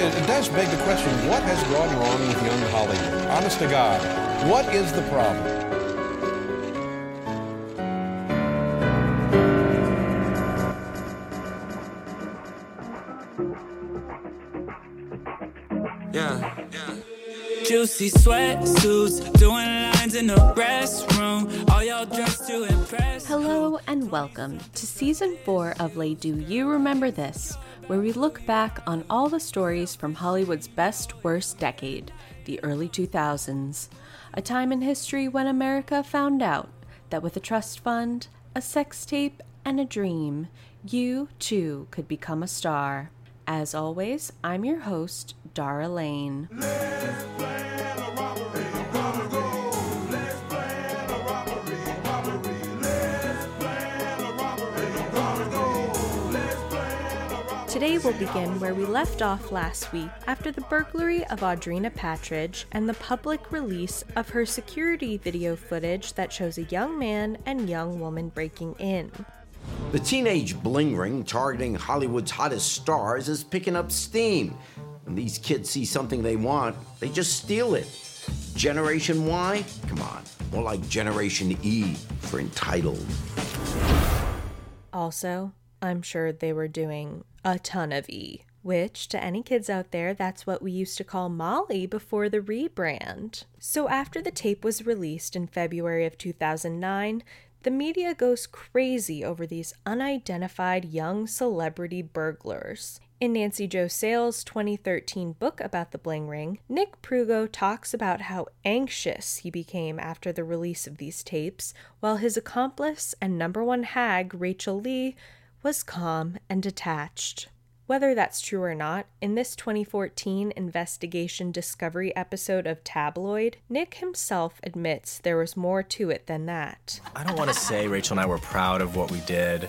it does beg the question, what has gone wrong with young Hollywood? Honest to God, what is the problem? Juicy sweatsuits, doing lines in the restroom, all y'all dressed to impress. Hello and welcome to Season 4 of Lay Do You Remember This, where we look back on all the stories from Hollywood's best, worst decade, the early 2000s. A time in history when America found out that with a trust fund, a sex tape, and a dream, you too could become a star. As always, I'm your host, Dara Lane. Today we'll begin where we left off last week after the burglary of Audrina Patridge and the public release of her security video footage that shows a young man and young woman breaking in. The teenage bling ring targeting Hollywood's hottest stars is picking up steam. When these kids see something they want, they just steal it. Generation Y? Come on, more like Generation E for entitled. Also, I'm sure they were doing a ton of E, which, to any kids out there, that's what we used to call Molly before the rebrand. So after the tape was released in February of 2009, the media goes crazy over these unidentified young celebrity burglars. In Nancy Jo Sales' 2013 book about the bling ring, Nick Prugo talks about how anxious he became after the release of these tapes, while his accomplice and number one hag, Rachel Lee, was calm and detached. Whether that's true or not, in this 2014 Investigation Discovery episode of Tabloid, Nick himself admits there was more to it than that. I don't want to say Rachel and I were proud of what we did,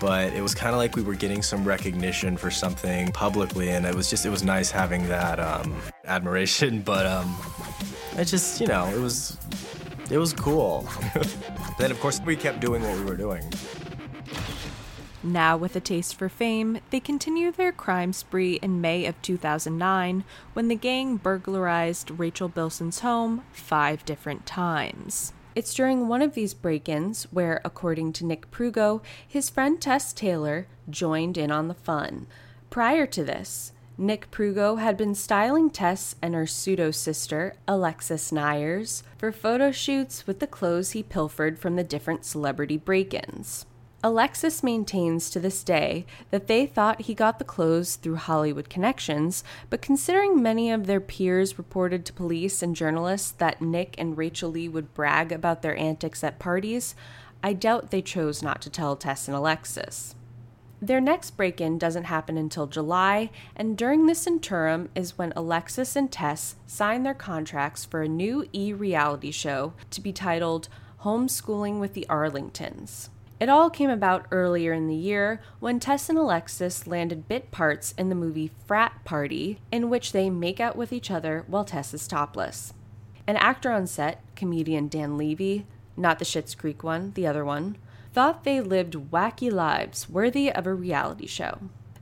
but it was kind of like we were getting some recognition for something publicly, and it was nice having that admiration, but it just, you know, it was cool. Then, of course, we kept doing what we were doing. Now with a taste for fame, they continue their crime spree in May of 2009 when the gang burglarized Rachel Bilson's home 5 different times. It's during one of these break-ins where, according to Nick Prugo, his friend Tess Taylor joined in on the fun. Prior to this, Nick Prugo had been styling Tess and her pseudo-sister, Alexis Nyers, for photo shoots with the clothes he pilfered from the different celebrity break-ins. Alexis maintains to this day that they thought he got the clothes through Hollywood connections, but considering many of their peers reported to police and journalists that Nick and Rachel Lee would brag about their antics at parties, I doubt they chose not to tell Tess and Alexis. Their next break-in doesn't happen until July, and during this interim is when Alexis and Tess sign their contracts for a new e-reality show to be titled Homeschooling with the Arlingtons. It all came about earlier in the year when Tess and Alexis landed bit parts in the movie Frat Party, in which they make out with each other while Tess is topless. An actor on set, comedian Dan Levy, not the Schitt's Creek one, the other one, thought they lived wacky lives worthy of a reality show.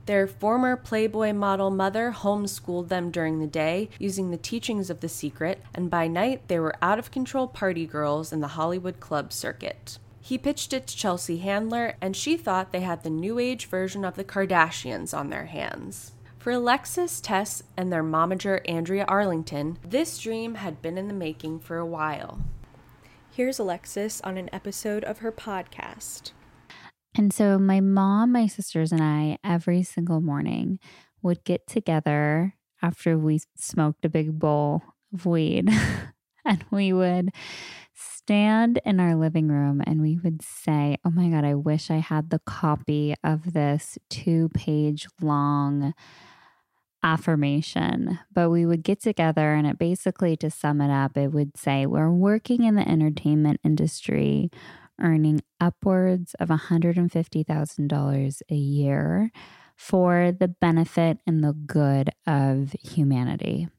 Their former Playboy model mother homeschooled them during the day using the teachings of The Secret, and by night they were out-of-control party girls in the Hollywood club circuit. He pitched it to Chelsea Handler, and she thought they had the new age version of the Kardashians on their hands. For Alexis, Tess, and their momager Andrea Arlington, this dream had been in the making for a while. Here's Alexis on an episode of her podcast. And so my mom, my sisters, and I, every single morning would get together after we smoked a big bowl of weed, and we would stand in our living room and we would say, oh my God, I wish I had the copy of this 2-page long affirmation. But we would get together and it basically, to sum it up, it would say, we're working in the entertainment industry, earning upwards of $150,000 a year for the benefit and the good of humanity.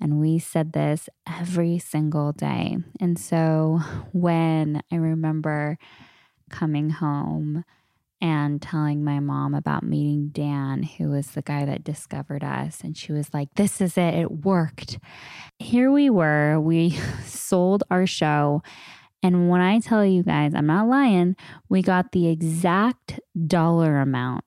And we said this every single day. And so when I remember coming home and telling my mom about meeting Dan, who was the guy that discovered us. And she was like, this is it. It worked. Here we were. We sold our show. And when I tell you guys, I'm not lying, we got the exact dollar amount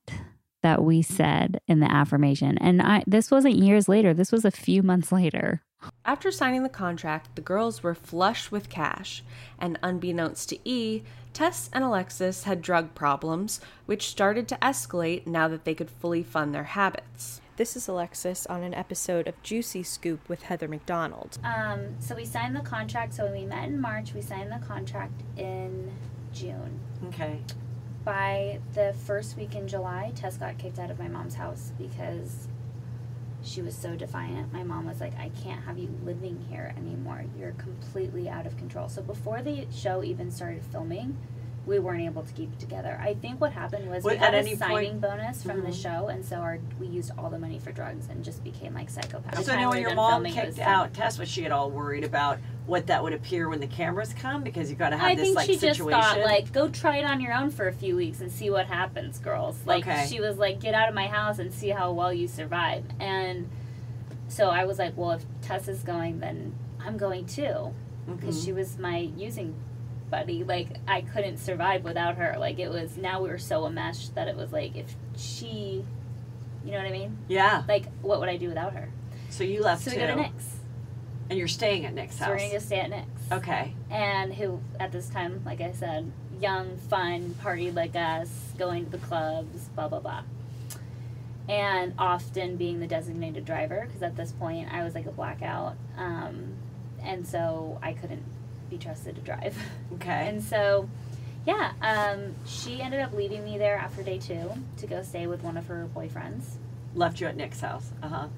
that we said in the affirmation. And this wasn't years later. This was a few months later. After signing the contract, the girls were flush with cash, and unbeknownst to E, Tess and Alexis had drug problems, which started to escalate now that they could fully fund their habits. This is Alexis on an episode of Juicy Scoop with Heather McDonald. So we signed the contract. So when we met in March, we signed the contract in June. Okay. By the first week in July, Tess got kicked out of my mom's house because she was so defiant. My mom was like, I can't have you living here anymore. You're completely out of control. So before the show even started filming, we weren't able to keep it together. I think what happened was we got a signing bonus from the show, and so we used all the money for drugs and just became like psychopaths. So now when your mom kicked out Tess, was she at all worried about what that would appear when the cameras come? Because you've got to have this like situation. I think she just thought like, go try it on your own for a few weeks and see what happens, girls. Like she was like, get out of my house and see how well you survive. And so I was like, well, if Tess is going, then I'm going too, because she was my using buddy. Like, I couldn't survive without her. Like, it was, now we were so enmeshed that it was like, if she, you know what I mean? Yeah. Like, what would I do without her? So you left too. So we go to Nick's. And you're staying at Nick's house. So we're going to stay at Nick's. Okay. And who, at this time, like I said, young, fun, party like us, going to the clubs, blah, blah, blah. And often being the designated driver, because at this point I was like a blackout. And so I couldn't be trusted to drive. Okay. And so, yeah, she ended up leaving me there after day two to go stay with one of her boyfriends. Left you at Nick's house. Uh-huh.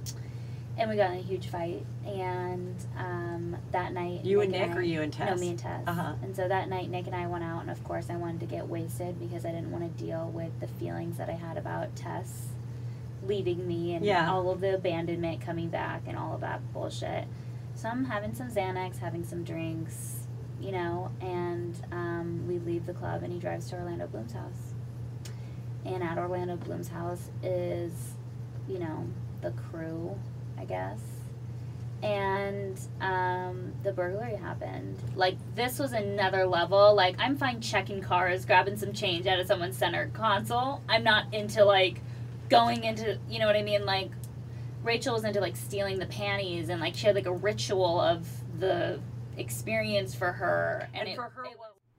And we got in a huge fight, and that night... You and Nick, or you and Tess? No, me and Tess. Uh-huh. And so that night, Nick and I went out, and of course I wanted to get wasted because I didn't want to deal with the feelings that I had about Tess leaving me and all of the abandonment coming back and all of that bullshit. So I'm having some Xanax, having some drinks... You know, and we leave the club, and he drives to Orlando Bloom's house. And at Orlando Bloom's house is, you know, the crew, I guess. And the burglary happened. Like, this was another level. Like, I'm fine checking cars, grabbing some change out of someone's center console. I'm not into, like, going into, you know what I mean? Like, Rachel was into, like, stealing the panties, and, like, she had, like, a ritual of the... experience for her.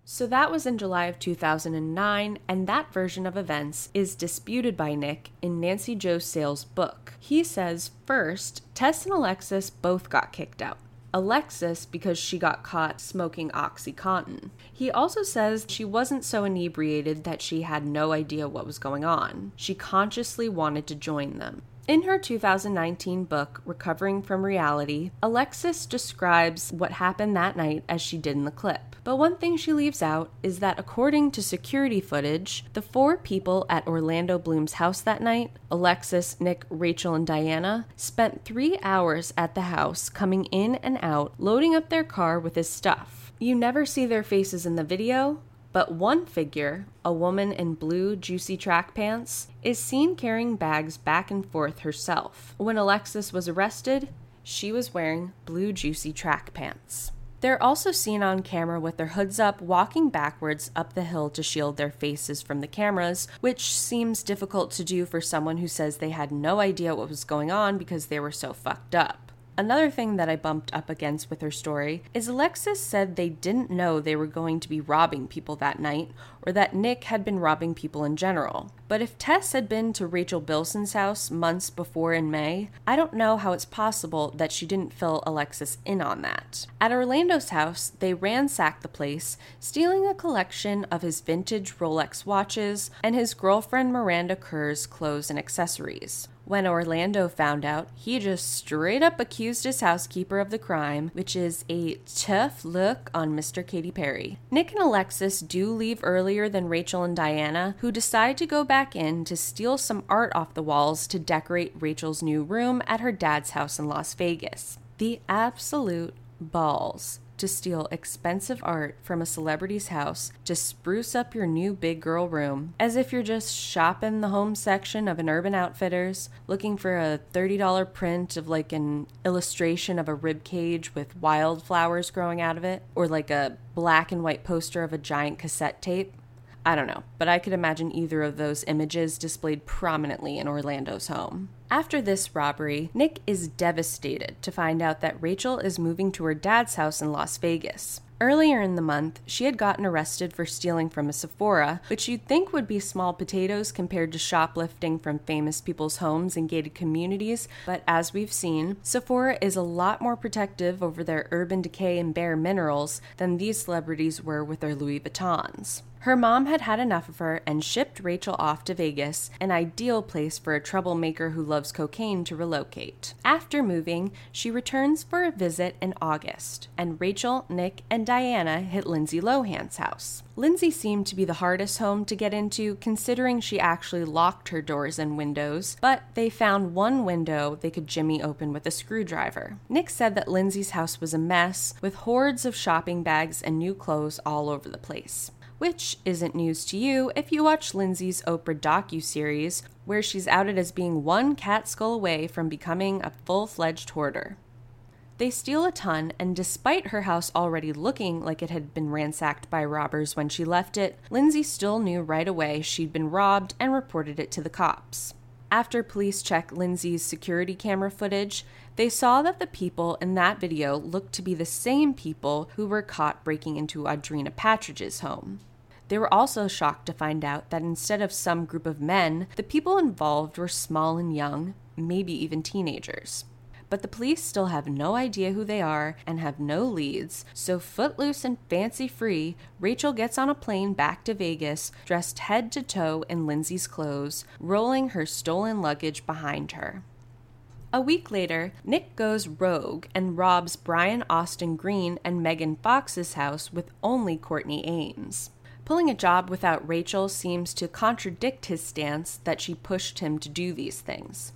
So that was in July of 2009, and that version of events is disputed by Nick in Nancy Jo Sales' book. He says, first, Tess and Alexis both got kicked out. Alexis because she got caught smoking OxyContin. He also says she wasn't so inebriated that she had no idea what was going on. She consciously wanted to join them. In her 2019 book, Recovering from Reality, Alexis describes what happened that night as she did in the clip. But one thing she leaves out is that according to security footage, the four people at Orlando Bloom's house that night, Alexis, Nick, Rachel, and Diana, spent 3 hours at the house coming in and out, loading up their car with his stuff. You never see their faces in the video, but one figure, a woman in blue juicy track pants, is seen carrying bags back and forth herself. When Alexis was arrested, she was wearing blue juicy track pants. They're also seen on camera with their hoods up, walking backwards up the hill to shield their faces from the cameras, which seems difficult to do for someone who says they had no idea what was going on because they were so fucked up. Another thing that I bumped up against with her story is Alexis said they didn't know they were going to be robbing people that night, or that Nick had been robbing people in general. But if Tess had been to Rachel Bilson's house months before in May, I don't know how it's possible that she didn't fill Alexis in on that. At Orlando's house, they ransacked the place, stealing a collection of his vintage Rolex watches and his girlfriend Miranda Kerr's clothes and accessories. When Orlando found out, he just straight up accused his housekeeper of the crime, which is a tough look on Mr. Katy Perry. Nick and Alexis do leave earlier than Rachel and Diana, who decide to go back in to steal some art off the walls to decorate Rachel's new room at her dad's house in Las Vegas. The absolute balls to steal expensive art from a celebrity's house to spruce up your new big girl room, as if you're just shopping the home section of an Urban Outfitters, looking for a $30 print of like an illustration of a ribcage with wildflowers growing out of it, or like a black and white poster of a giant cassette tape. I don't know, but I could imagine either of those images displayed prominently in Orlando's home. After this robbery, Nick is devastated to find out that Rachel is moving to her dad's house in Las Vegas. Earlier in the month, she had gotten arrested for stealing from a Sephora, which you'd think would be small potatoes compared to shoplifting from famous people's homes and gated communities, but as we've seen, Sephora is a lot more protective over their Urban Decay and Bare Minerals than these celebrities were with their Louis Vuittons. Her mom had had enough of her and shipped Rachel off to Vegas, an ideal place for a troublemaker who loves cocaine to relocate. After moving, she returns for a visit in August, and Rachel, Nick, and Diana hit Lindsay Lohan's house. Lindsay seemed to be the hardest home to get into, considering she actually locked her doors and windows, but they found one window they could jimmy open with a screwdriver. Nick said that Lindsay's house was a mess, with hordes of shopping bags and new clothes all over the place. Which isn't news to you if you watch Lindsay's Oprah docuseries, where she's outed as being one cat skull away from becoming a full-fledged hoarder. They steal a ton, and despite her house already looking like it had been ransacked by robbers when she left it, Lindsay still knew right away she'd been robbed and reported it to the cops. After police checked Lindsay's security camera footage, they saw that the people in that video looked to be the same people who were caught breaking into Audrina Patridge's home. They were also shocked to find out that instead of some group of men, the people involved were small and young, maybe even teenagers. But the police still have no idea who they are and have no leads, so footloose and fancy-free, Rachel gets on a plane back to Vegas, dressed head to toe in Lindsay's clothes, rolling her stolen luggage behind her. A week later, Nick goes rogue and robs Brian Austin Green and Megan Fox's house with only Courtney Ames. Pulling a job without Rachel seems to contradict his stance that she pushed him to do these things.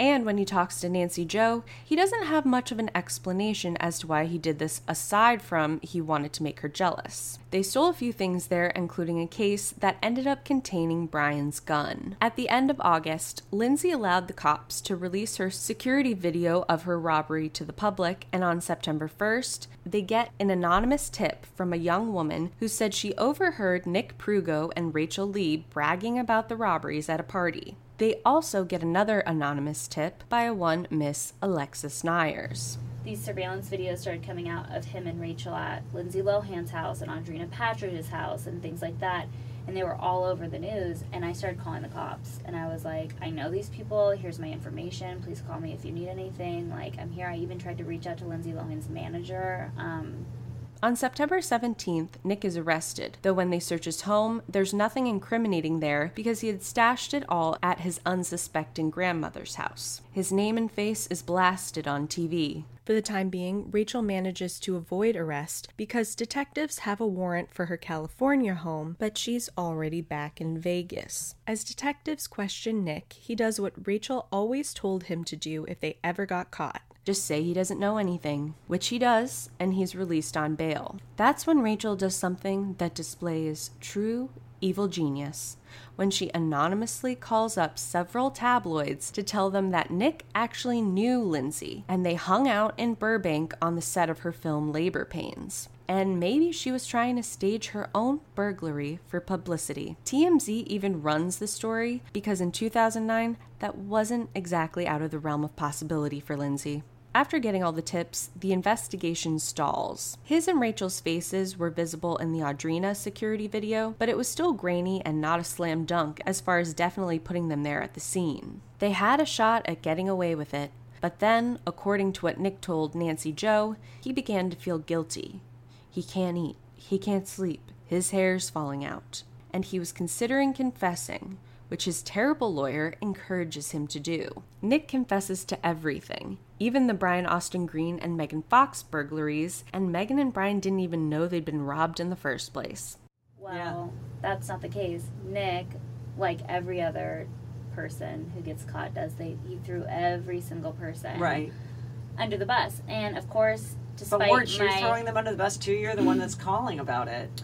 And when he talks to Nancy Jo, he doesn't have much of an explanation as to why he did this aside from he wanted to make her jealous. They stole a few things there, including a case that ended up containing Brian's gun. At the end of August, Lindsay allowed the cops to release her security video of her robbery to the public, and on September 1st, they get an anonymous tip from a young woman who said she overheard Nick Prugo and Rachel Lee bragging about the robberies at a party. They also get another anonymous tip by one Miss Alexis Nyers. These surveillance videos started coming out of him and Rachel at Lindsay Lohan's house and Audrina Patridge's house and things like that, and they were all over the news, and I started calling the cops, and I was like, I know these people, here's my information, please call me if you need anything, like, I'm here. I even tried to reach out to Lindsay Lohan's manager. On September 17th, Nick is arrested, though when they search his home, there's nothing incriminating there because he had stashed it all at his unsuspecting grandmother's house. His name and face is blasted on TV. For the time being, Rachel manages to avoid arrest because detectives have a warrant for her California home, but she's already back in Vegas. As detectives question Nick, he does what Rachel always told him to do if they ever got caught. Just say he doesn't know anything, which he does, and he's released on bail. That's when Rachel does something that displays true evil genius, when she anonymously calls up several tabloids to tell them that Nick actually knew Lindsay, and they hung out in Burbank on the set of her film Labor Pains. And maybe she was trying to stage her own burglary for publicity. TMZ even runs the story because in 2009, that wasn't exactly out of the realm of possibility for Lindsay. After getting all the tips, the investigation stalls. His and Rachel's faces were visible in the Audrina security video, but it was still grainy and not a slam dunk as far as definitely putting them there at the scene. They had a shot at getting away with it, but then, according to what Nick told Nancy Jo, he began to feel guilty. He can't eat, he can't sleep, his hair's falling out, and he was considering confessing, which his terrible lawyer encourages him to do. Nick confesses to everything, even the Brian Austin Green and Megan Fox burglaries, and Megan and Brian didn't even know they'd been robbed in the first place. Well, yeah. That's not the case. Nick, like every other person who gets caught, he threw every single person under the bus. And of course, But weren't you throwing them under the bus too? You're the one that's calling about it.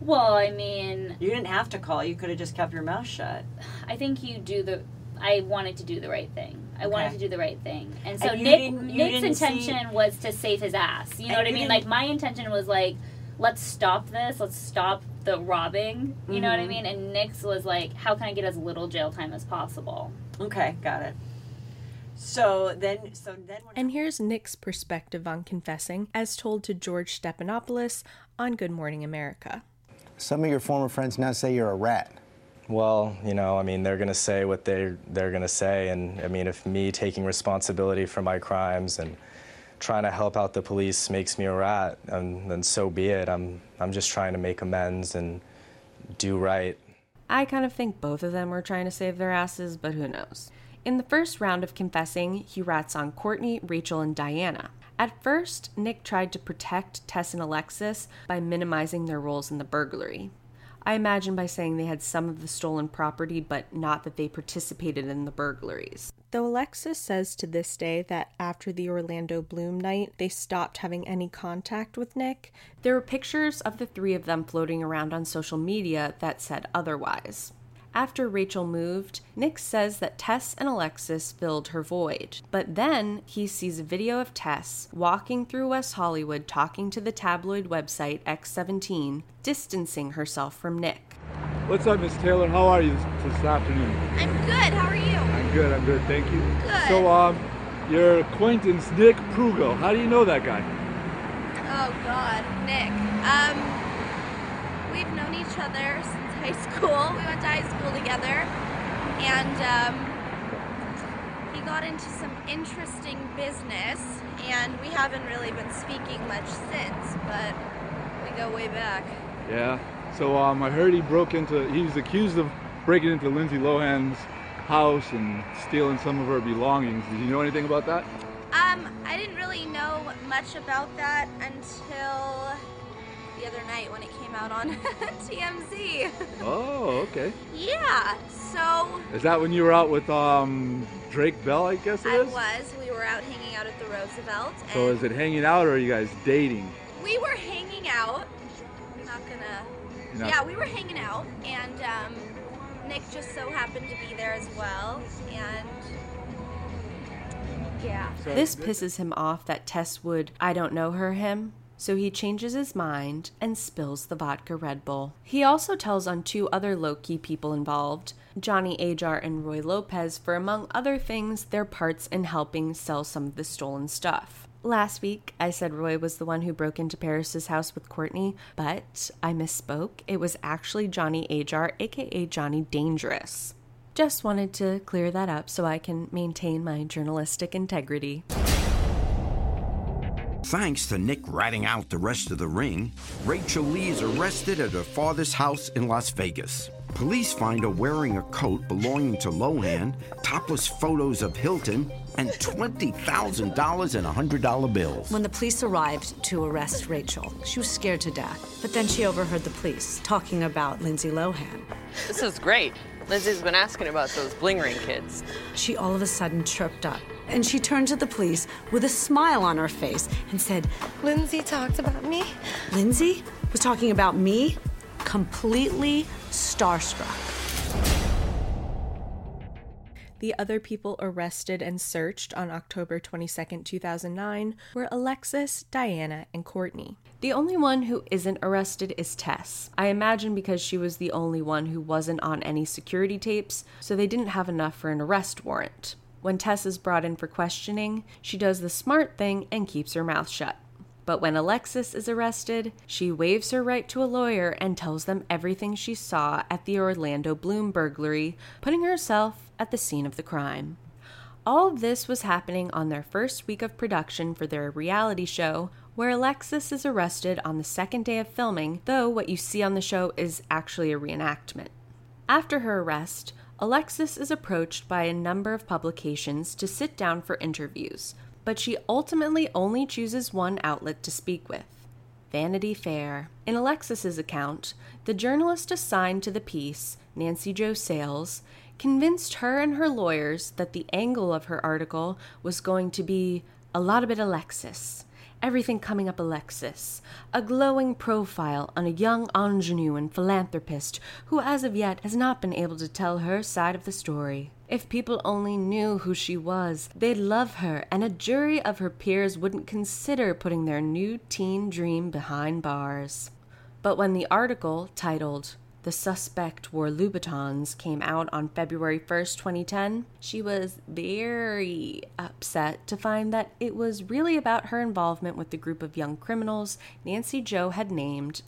Well, I mean... You didn't have to call. You could have just kept your mouth shut. I think you do the... I wanted to do the right thing. I wanted to do the right thing. And so Nick's intention was to save his ass. You know what I mean? Like, my intention was, like, let's stop this. Let's stop the robbing. You know what I mean? And Nick's was, like, how can I get as little jail time as possible? Okay, got it. So then. And here's Nick's perspective on confessing, as told to George Stephanopoulos on Good Morning America. Some of your former friends now say you're a rat. Well, you know, I mean, they're going to say what they're going to say. And I mean, if me taking responsibility for my crimes and trying to help out the police makes me a rat, then so be it. I'm just trying to make amends and do right. I kind of think both of them were trying to save their asses, but who knows? In the first round of confessing, he rats on Courtney, Rachel, and Diana. At first, Nick tried to protect Tess and Alexis by minimizing their roles in the burglary. I imagine by saying they had some of the stolen property, but not that they participated in the burglaries. Though Alexis says to this day that after the Orlando Bloom night, they stopped having any contact with Nick, there were pictures of the three of them floating around on social media that said otherwise. After Rachel moved, Nick says that Tess and Alexis filled her void. But then he sees a video of Tess walking through West Hollywood talking to the tabloid website X-17, distancing herself from Nick. What's up, Miss Taylor? How are you this afternoon? I'm good. How are you? I'm good. Thank you. Good. So, your acquaintance, Nick Prugo. How do you know that guy? Oh, God. Nick. We've known each other since high school. We went to high school together, and he got into some interesting business, and we haven't really been speaking much since, but we go way back. Yeah. So I heard he was accused of breaking into Lindsay Lohan's house and stealing some of her belongings. Did you know anything about that? I didn't really know much about that until the other night when it came out on TMZ. Oh, okay. Yeah, so... Is that when you were out with Drake Bell, I guess it is? I was. We were out hanging out at the Roosevelt. And so is it hanging out or are you guys dating? We were hanging out. I'm not gonna... No. Yeah, we were hanging out, and Nick just so happened to be there as well, and... Yeah. So this pisses him off that Tess would, I don't know her, him. So he changes his mind and spills the vodka Red Bull. He also tells on two other low-key people involved, Johnny Ajar and Roy Lopez, for, among other things, their parts in helping sell some of the stolen stuff. Last week, I said Roy was the one who broke into Paris's house with Courtney, but I misspoke. It was actually Johnny Ajar, aka Johnny Dangerous. Just wanted to clear that up so I can maintain my journalistic integrity. Thanks to Nick ratting out the rest of the ring, Rachel Lee is arrested at her father's house in Las Vegas. Police find her wearing a coat belonging to Lohan, topless photos of Hilton, and $20,000 in $100 bills. When the police arrived to arrest Rachel, she was scared to death. But then she overheard the police talking about Lindsay Lohan. This is great. Lindsay's been asking about those bling ring kids. She all of a sudden chirped up. And she turned to the police with a smile on her face and said, Lindsay talked about me. Lindsay was talking about me? Completely starstruck. The other people arrested and searched on October 22, 2009 were Alexis, Diana, and Courtney. The only one who isn't arrested is Tess. I imagine because she was the only one who wasn't on any security tapes, so they didn't have enough for an arrest warrant. When Tess is brought in for questioning, she does the smart thing and keeps her mouth shut. But when Alexis is arrested, she waives her right to a lawyer and tells them everything she saw at the Orlando Bloom burglary, putting herself at the scene of the crime. All of this was happening on their first week of production for their reality show, where Alexis is arrested on the second day of filming, though what you see on the show is actually a reenactment. After her arrest, Alexis is approached by a number of publications to sit down for interviews, but she ultimately only chooses one outlet to speak with, Vanity Fair. In Alexis's account, the journalist assigned to the piece, Nancy Jo Sales, convinced her and her lawyers that the angle of her article was going to be a lot about Alexis, everything coming up Alexis, a glowing profile on a young ingenue and philanthropist who as of yet has not been able to tell her side of the story. If people only knew who she was, they'd love her, and a jury of her peers wouldn't consider putting their new teen dream behind bars. But when the article, titled, "The Suspect Wore Louboutins," came out on February 1st, 2010, she was very upset to find that it was really about her involvement with the group of young criminals Nancy Jo had named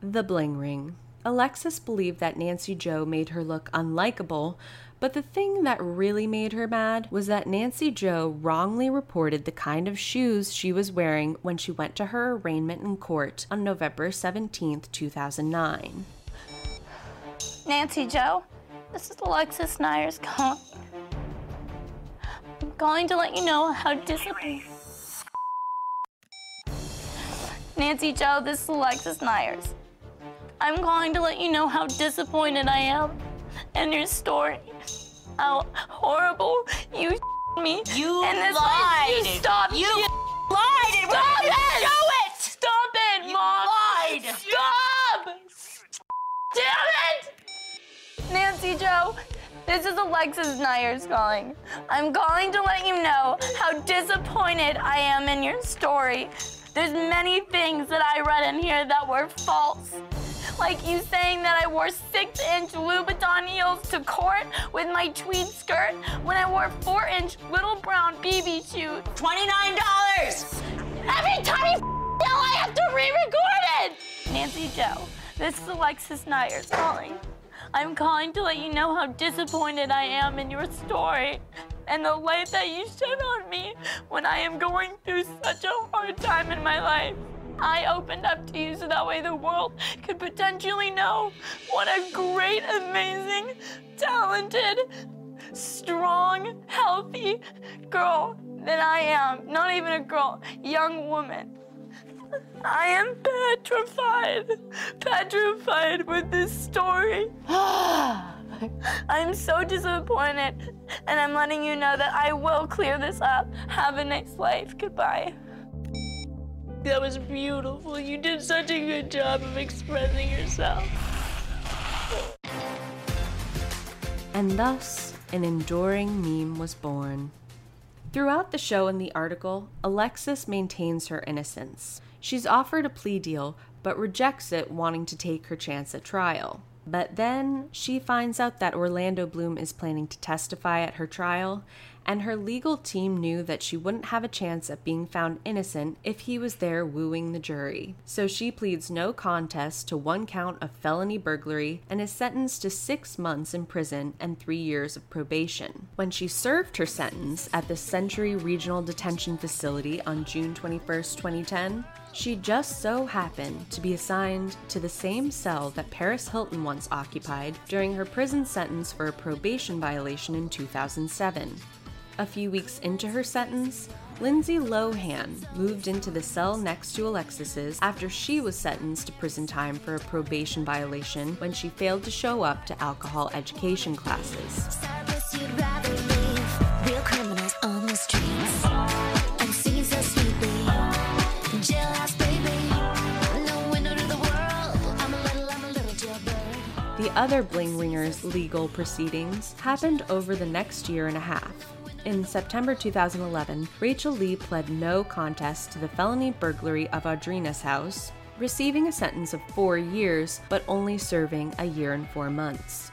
the Bling Ring. Alexis believed that Nancy Jo made her look unlikable, but the thing that really made her mad was that Nancy Jo wrongly reported the kind of shoes she was wearing when she went to her arraignment in court on November 17, 2009. Nancy Jo, this is Alexis Nyers. I'm going to let you know how disappointed. Nancy Jo, this is Alexis Nyers. I'm going to let you know how disappointed I am in your story. How horrible you me. You lied. You stopped. You lied. Stop it. Do it. Stop it, Mom. You lied. Stop. Damn it. Nancy Jo, this is Alexis Nyers calling. I'm going to let you know how disappointed I am in your story. There's many things that I read in here that were false. Like you saying that I wore 6-inch Louboutin heels to court with my tweed skirt when I wore 4-inch little brown BB shoes. $29! Every time you yell, I have to re-record it! Nancy Jo, this is Alexis Nyers calling. I'm calling to let you know how disappointed I am in your story and the light that you shed on me when I am going through such a hard time in my life. I opened up to you so that way the world could potentially know what a great, amazing, talented, strong, healthy girl that I am. Not even a girl, young woman. I am petrified with this story. I'm so disappointed, and I'm letting you know that I will clear this up. Have a nice life. Goodbye. That was beautiful. You did such a good job of expressing yourself. And thus, an enduring meme was born. Throughout the show and the article, Alexis maintains her innocence. She's offered a plea deal, but rejects it, wanting to take her chance at trial. But then, she finds out that Orlando Bloom is planning to testify at her trial, and her legal team knew that she wouldn't have a chance at being found innocent if he was there wooing the jury. So she pleads no contest to one count of felony burglary and is sentenced to 6 months in prison and 3 years of probation. When she served her sentence at the Century Regional Detention Facility on June 21st, 2010, she just so happened to be assigned to the same cell that Paris Hilton once occupied during her prison sentence for a probation violation in 2007. A few weeks into her sentence, Lindsay Lohan moved into the cell next to Alexis's after she was sentenced to prison time for a probation violation when she failed to show up to alcohol education classes. The other Bling Ringer's legal proceedings happened over the next year and a half. In September 2011, Rachel Lee pled no contest to the felony burglary of Audrina's house, receiving a sentence of 4 years, but only serving a year and 4 months.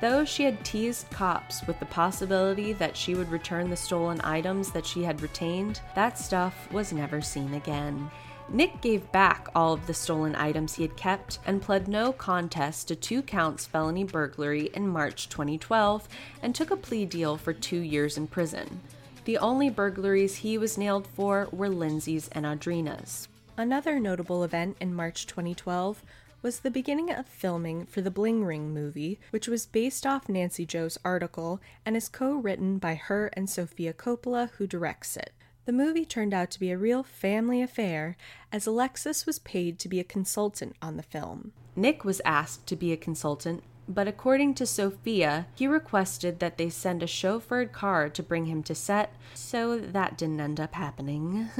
Though she had teased cops with the possibility that she would return the stolen items that she had retained, that stuff was never seen again. Nick gave back all of the stolen items he had kept and pled no contest to 2 counts felony burglary in March 2012 and took a plea deal for 2 years in prison. The only burglaries he was nailed for were Lindsay's and Audrina's. Another notable event in March 2012 was the beginning of filming for the Bling Ring movie, which was based off Nancy Jo's article and is co-written by her and Sofia Coppola, who directs it. The movie turned out to be a real family affair, as Alexis was paid to be a consultant on the film. Nick was asked to be a consultant, but according to Sophia, he requested that they send a chauffeured car to bring him to set, so that didn't end up happening.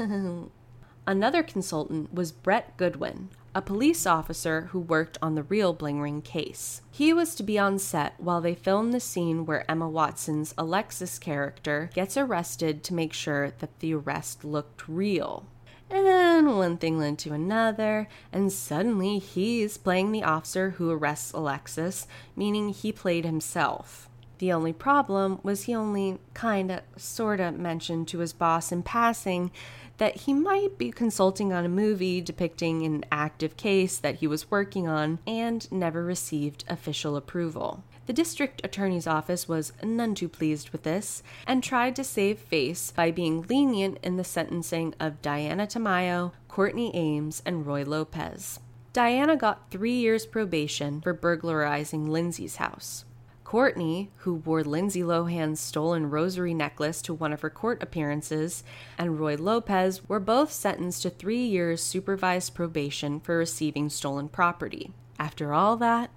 Another consultant was Brett Goodwin, a police officer who worked on the real Bling Ring case. He was to be on set while they filmed the scene where Emma Watson's Alexis character gets arrested to make sure that the arrest looked real. And then one thing led to another, and suddenly he's playing the officer who arrests Alexis, meaning he played himself. The only problem was he only kinda, sorta mentioned to his boss in passing that he might be consulting on a movie depicting an active case that he was working on and never received official approval. The district attorney's office was none too pleased with this and tried to save face by being lenient in the sentencing of Diana Tamayo, Courtney Ames, and Roy Lopez. Diana got 3 years probation for burglarizing Lindsay's house. Courtney, who wore Lindsay Lohan's stolen rosary necklace to one of her court appearances, and Roy Lopez were both sentenced to 3 years supervised probation for receiving stolen property. After all that,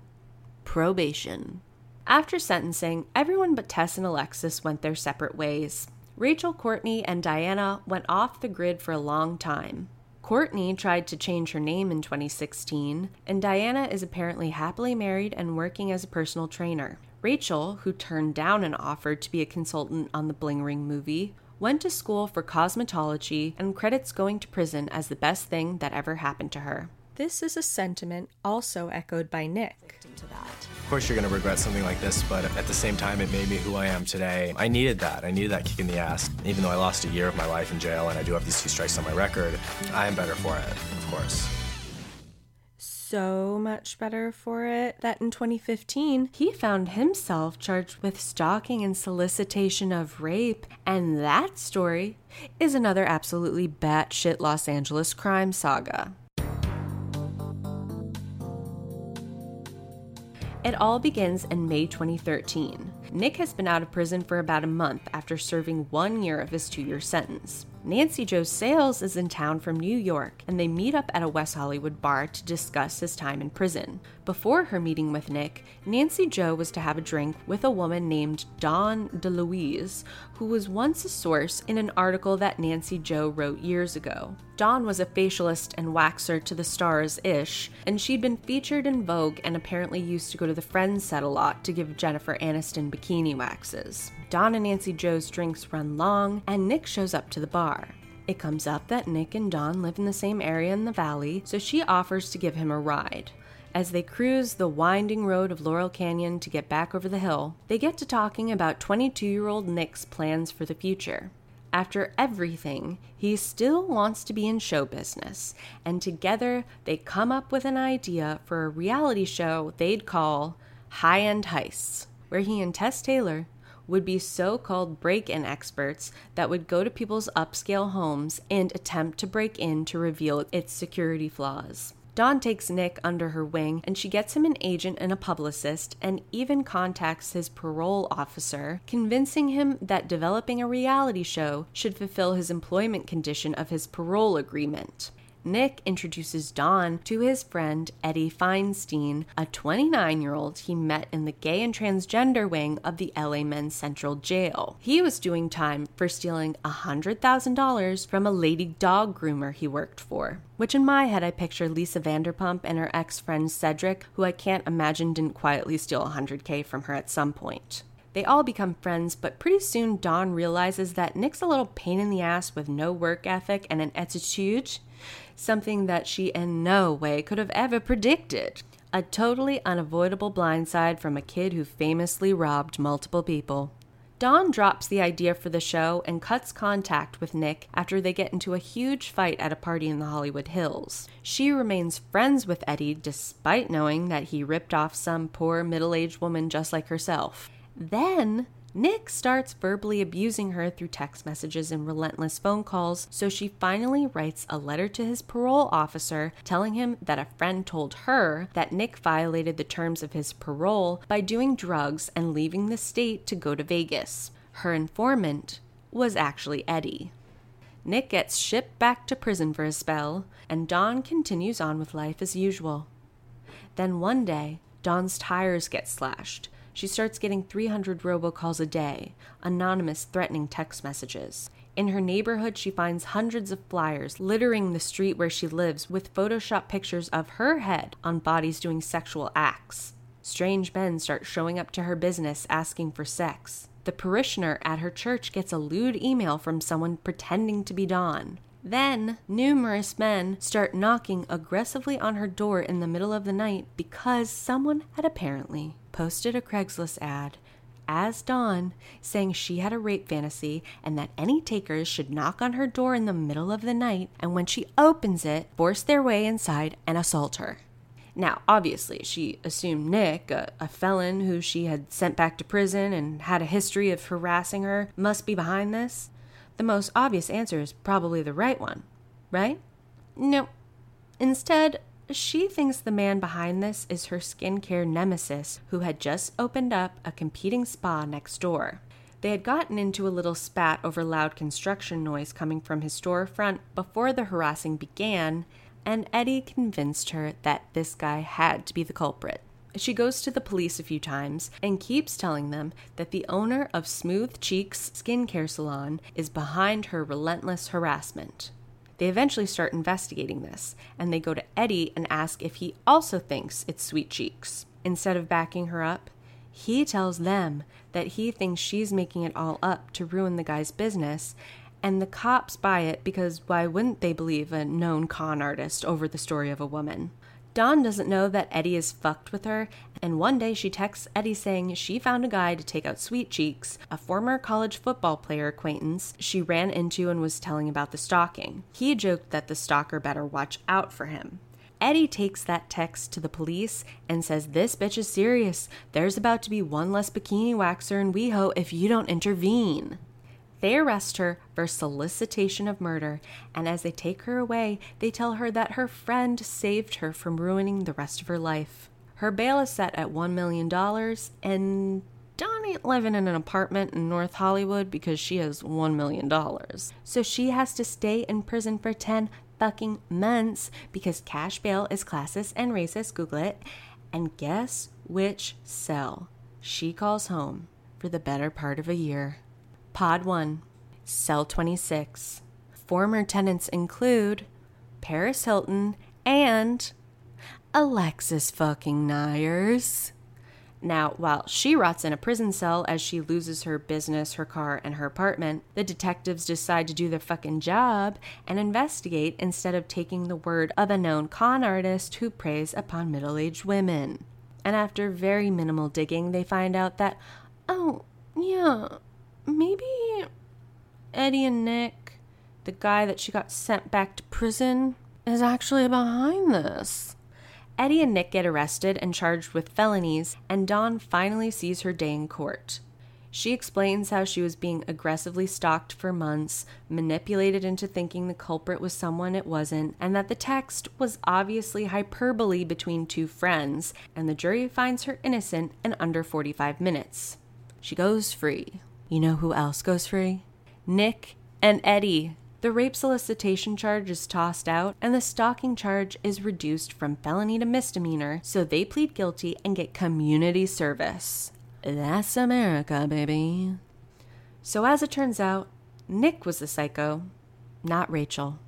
probation. After sentencing, everyone but Tess and Alexis went their separate ways. Rachel, Courtney, and Diana went off the grid for a long time. Courtney tried to change her name in 2016, and Diana is apparently happily married and working as a personal trainer. Rachel, who turned down an offer to be a consultant on the Bling Ring movie, went to school for cosmetology and credits going to prison as the best thing that ever happened to her. This is a sentiment also echoed by Nick. Of course you're going to regret something like this, but at the same time, it made me who I am today. I needed that. I needed that kick in the ass. Even though I lost a year of my life in jail and I do have these 2 strikes on my record, I am better for it, of course. So much better for it that in 2015, he found himself charged with stalking and solicitation of rape. And that story is another absolutely batshit Los Angeles crime saga. It all begins in May 2013. Nick has been out of prison for about a month after serving 1 year of his 2-year sentence. Nancy Jo Sales is in town from New York, and they meet up at a West Hollywood bar to discuss his time in prison. Before her meeting with Nick, Nancy Jo was to have a drink with a woman named Dawn DeLuise, who was once a source in an article that Nancy Jo wrote years ago. Dawn was a facialist and waxer to the stars-ish, and she'd been featured in Vogue and apparently used to go to the Friends set a lot to give Jennifer Aniston bikini waxes. Dawn and Nancy Jo's drinks run long, and Nick shows up to the bar. It comes up that Nick and Dawn live in the same area in the valley, so she offers to give him a ride. As they cruise the winding road of Laurel Canyon to get back over the hill, they get to talking about 22-year-old Nick's plans for the future. After everything, he still wants to be in show business, and together they come up with an idea for a reality show they'd call High End Heists, where he and Tess Taylor would be so-called break-in experts that would go to people's upscale homes and attempt to break in to reveal its security flaws. Dawn takes Nick under her wing, and she gets him an agent and a publicist, and even contacts his parole officer, convincing him that developing a reality show should fulfill his employment condition of his parole agreement. Nick introduces Dawn to his friend Eddie Feinstein, a 29-year-old he met in the gay and transgender wing of the LA Men's Central Jail. He was doing time for stealing $100,000 from a lady dog groomer he worked for, which in my head I picture Lisa Vanderpump and her ex-friend Cedric, who I can't imagine didn't quietly steal $100K from her at some point. They all become friends, but pretty soon Dawn realizes that Nick's a little pain in the ass with no work ethic and an attitude, something that she in no way could have ever predicted. A totally unavoidable blindside from a kid who famously robbed multiple people. Dawn drops the idea for the show and cuts contact with Nick after they get into a huge fight at a party in the Hollywood Hills. She remains friends with Eddie despite knowing that he ripped off some poor middle-aged woman just like herself. Then Nick starts verbally abusing her through text messages and relentless phone calls, so she finally writes a letter to his parole officer telling him that a friend told her that Nick violated the terms of his parole by doing drugs and leaving the state to go to Vegas. Her informant was actually Eddie. Nick gets shipped back to prison for a spell, and Dawn continues on with life as usual. Then one day, Dawn's tires get slashed. She starts getting 300 robocalls a day, anonymous threatening text messages. In her neighborhood, she finds hundreds of flyers littering the street where she lives with Photoshop pictures of her head on bodies doing sexual acts. Strange men start showing up to her business asking for sex. The parishioner at her church gets a lewd email from someone pretending to be Don. Then, numerous men start knocking aggressively on her door in the middle of the night because someone had apparently posted a Craigslist ad as Dawn, saying she had a rape fantasy and that any takers should knock on her door in the middle of the night and when she opens it, force their way inside and assault her. Now, obviously, she assumed Nick, a felon who she had sent back to prison and had a history of harassing her, must be behind this. The most obvious answer is probably the right one, right? No. Instead, she thinks the man behind this is her skincare nemesis who had just opened up a competing spa next door. They had gotten into a little spat over loud construction noise coming from his storefront before the harassing began, and Eddie convinced her that this guy had to be the culprit. She goes to the police a few times and keeps telling them that the owner of Smooth Cheeks Skincare Salon is behind her relentless harassment. They eventually start investigating this, and they go to Eddie and ask if he also thinks it's Sweet Cheeks. Instead of backing her up, he tells them that he thinks she's making it all up to ruin the guy's business, and the cops buy it because why wouldn't they believe a known con artist over the story of a woman? Dawn doesn't know that Eddie is fucked with her, and one day she texts Eddie saying she found a guy to take out Sweet Cheeks, a former college football player acquaintance she ran into and was telling about the stalking. He joked that the stalker better watch out for him. Eddie takes that text to the police and says, "This bitch is serious. There's about to be one less bikini waxer in WeHo if you don't intervene." They arrest her for solicitation of murder, and as they take her away, they tell her that her friend saved her from ruining the rest of her life. Her bail is set at $1 million, and Dawn ain't living in an apartment in North Hollywood because she has $1 million. So she has to stay in prison for 10 fucking months because cash bail is classist and racist, Google it. And guess which cell she calls home for the better part of a year. Pod 1, Cell 26. Former tenants include Paris Hilton and Alexis fucking Nyers. Now, while she rots in a prison cell as she loses her business, her car, and her apartment, the detectives decide to do their fucking job and investigate instead of taking the word of a known con artist who preys upon middle-aged women. And after very minimal digging, they find out that, oh, yeah, maybe Eddie and Nick, the guy that she got sent back to prison, is actually behind this. Eddie and Nick get arrested and charged with felonies, and Dawn finally sees her day in court. She explains how she was being aggressively stalked for months, manipulated into thinking the culprit was someone it wasn't, and that the text was obviously hyperbole between two friends, and the jury finds her innocent in under 45 minutes. She goes free. You know who else goes free? Nick and Eddie. The rape solicitation charge is tossed out, and the stalking charge is reduced from felony to misdemeanor, so they plead guilty and get community service. That's America, baby. So as it turns out, Nick was the psycho, not Rachel.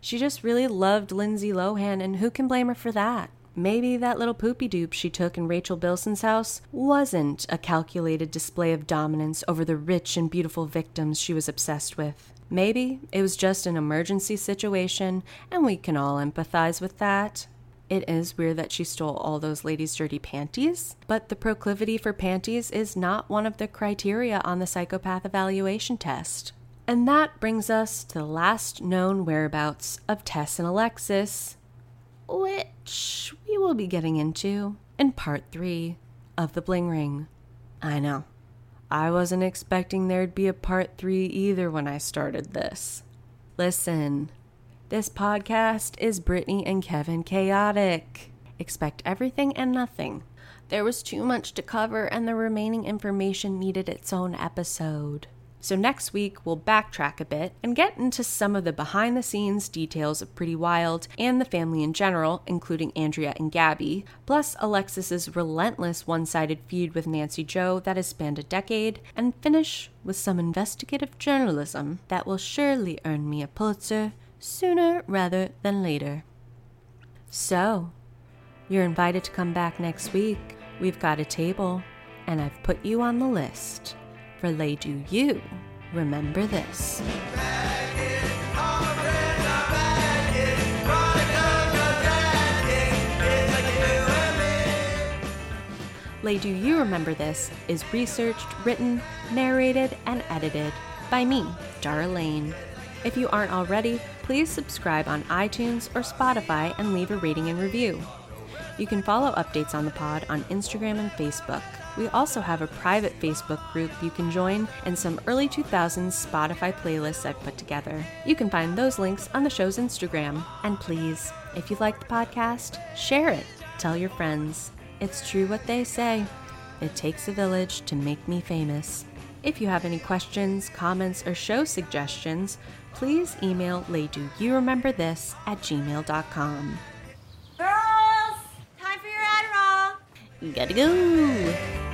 She just really loved Lindsay Lohan, and who can blame her for that? Maybe that little poopy dupe she took in Rachel Bilson's house wasn't a calculated display of dominance over the rich and beautiful victims she was obsessed with. Maybe it was just an emergency situation, and we can all empathize with that. It is weird that she stole all those ladies' dirty panties, but the proclivity for panties is not one of the criteria on the psychopath evaluation test. And that brings us to the last known whereabouts of Tess and Alexis, which we will be getting into in part 3 of The Bling Ring. I know, I wasn't expecting there'd be a part 3 either when I started this. Listen, this podcast is Brittany and Kevin chaotic. Expect everything and nothing. There was too much to cover, and the remaining information needed its own episode. So next week, we'll backtrack a bit and get into some of the behind-the-scenes details of Pretty Wild and the family in general, including Andrea and Gabby, plus Alexis's relentless one-sided feud with Nancy Jo that has spanned a decade, and finish with some investigative journalism that will surely earn me a Pulitzer sooner rather than later. So, you're invited to come back next week. We've got a table, and I've put you on the list. For Lay Do You Remember This? Lay Do You Remember This is researched, written, narrated, and edited by me, Dara Lane. If you aren't already, please subscribe on iTunes or Spotify and leave a rating and review. You can follow updates on the pod on Instagram and Facebook. We also have a private Facebook group you can join and some early 2000s Spotify playlists I've put together. You can find those links on the show's Instagram. And please, if you like the podcast, share it. Tell your friends. It's true what they say. It takes a village to make me famous. If you have any questions, comments, or show suggestions, please email laydoyourememberthis@gmail.com. Girls, time for your Adderall. You gotta go.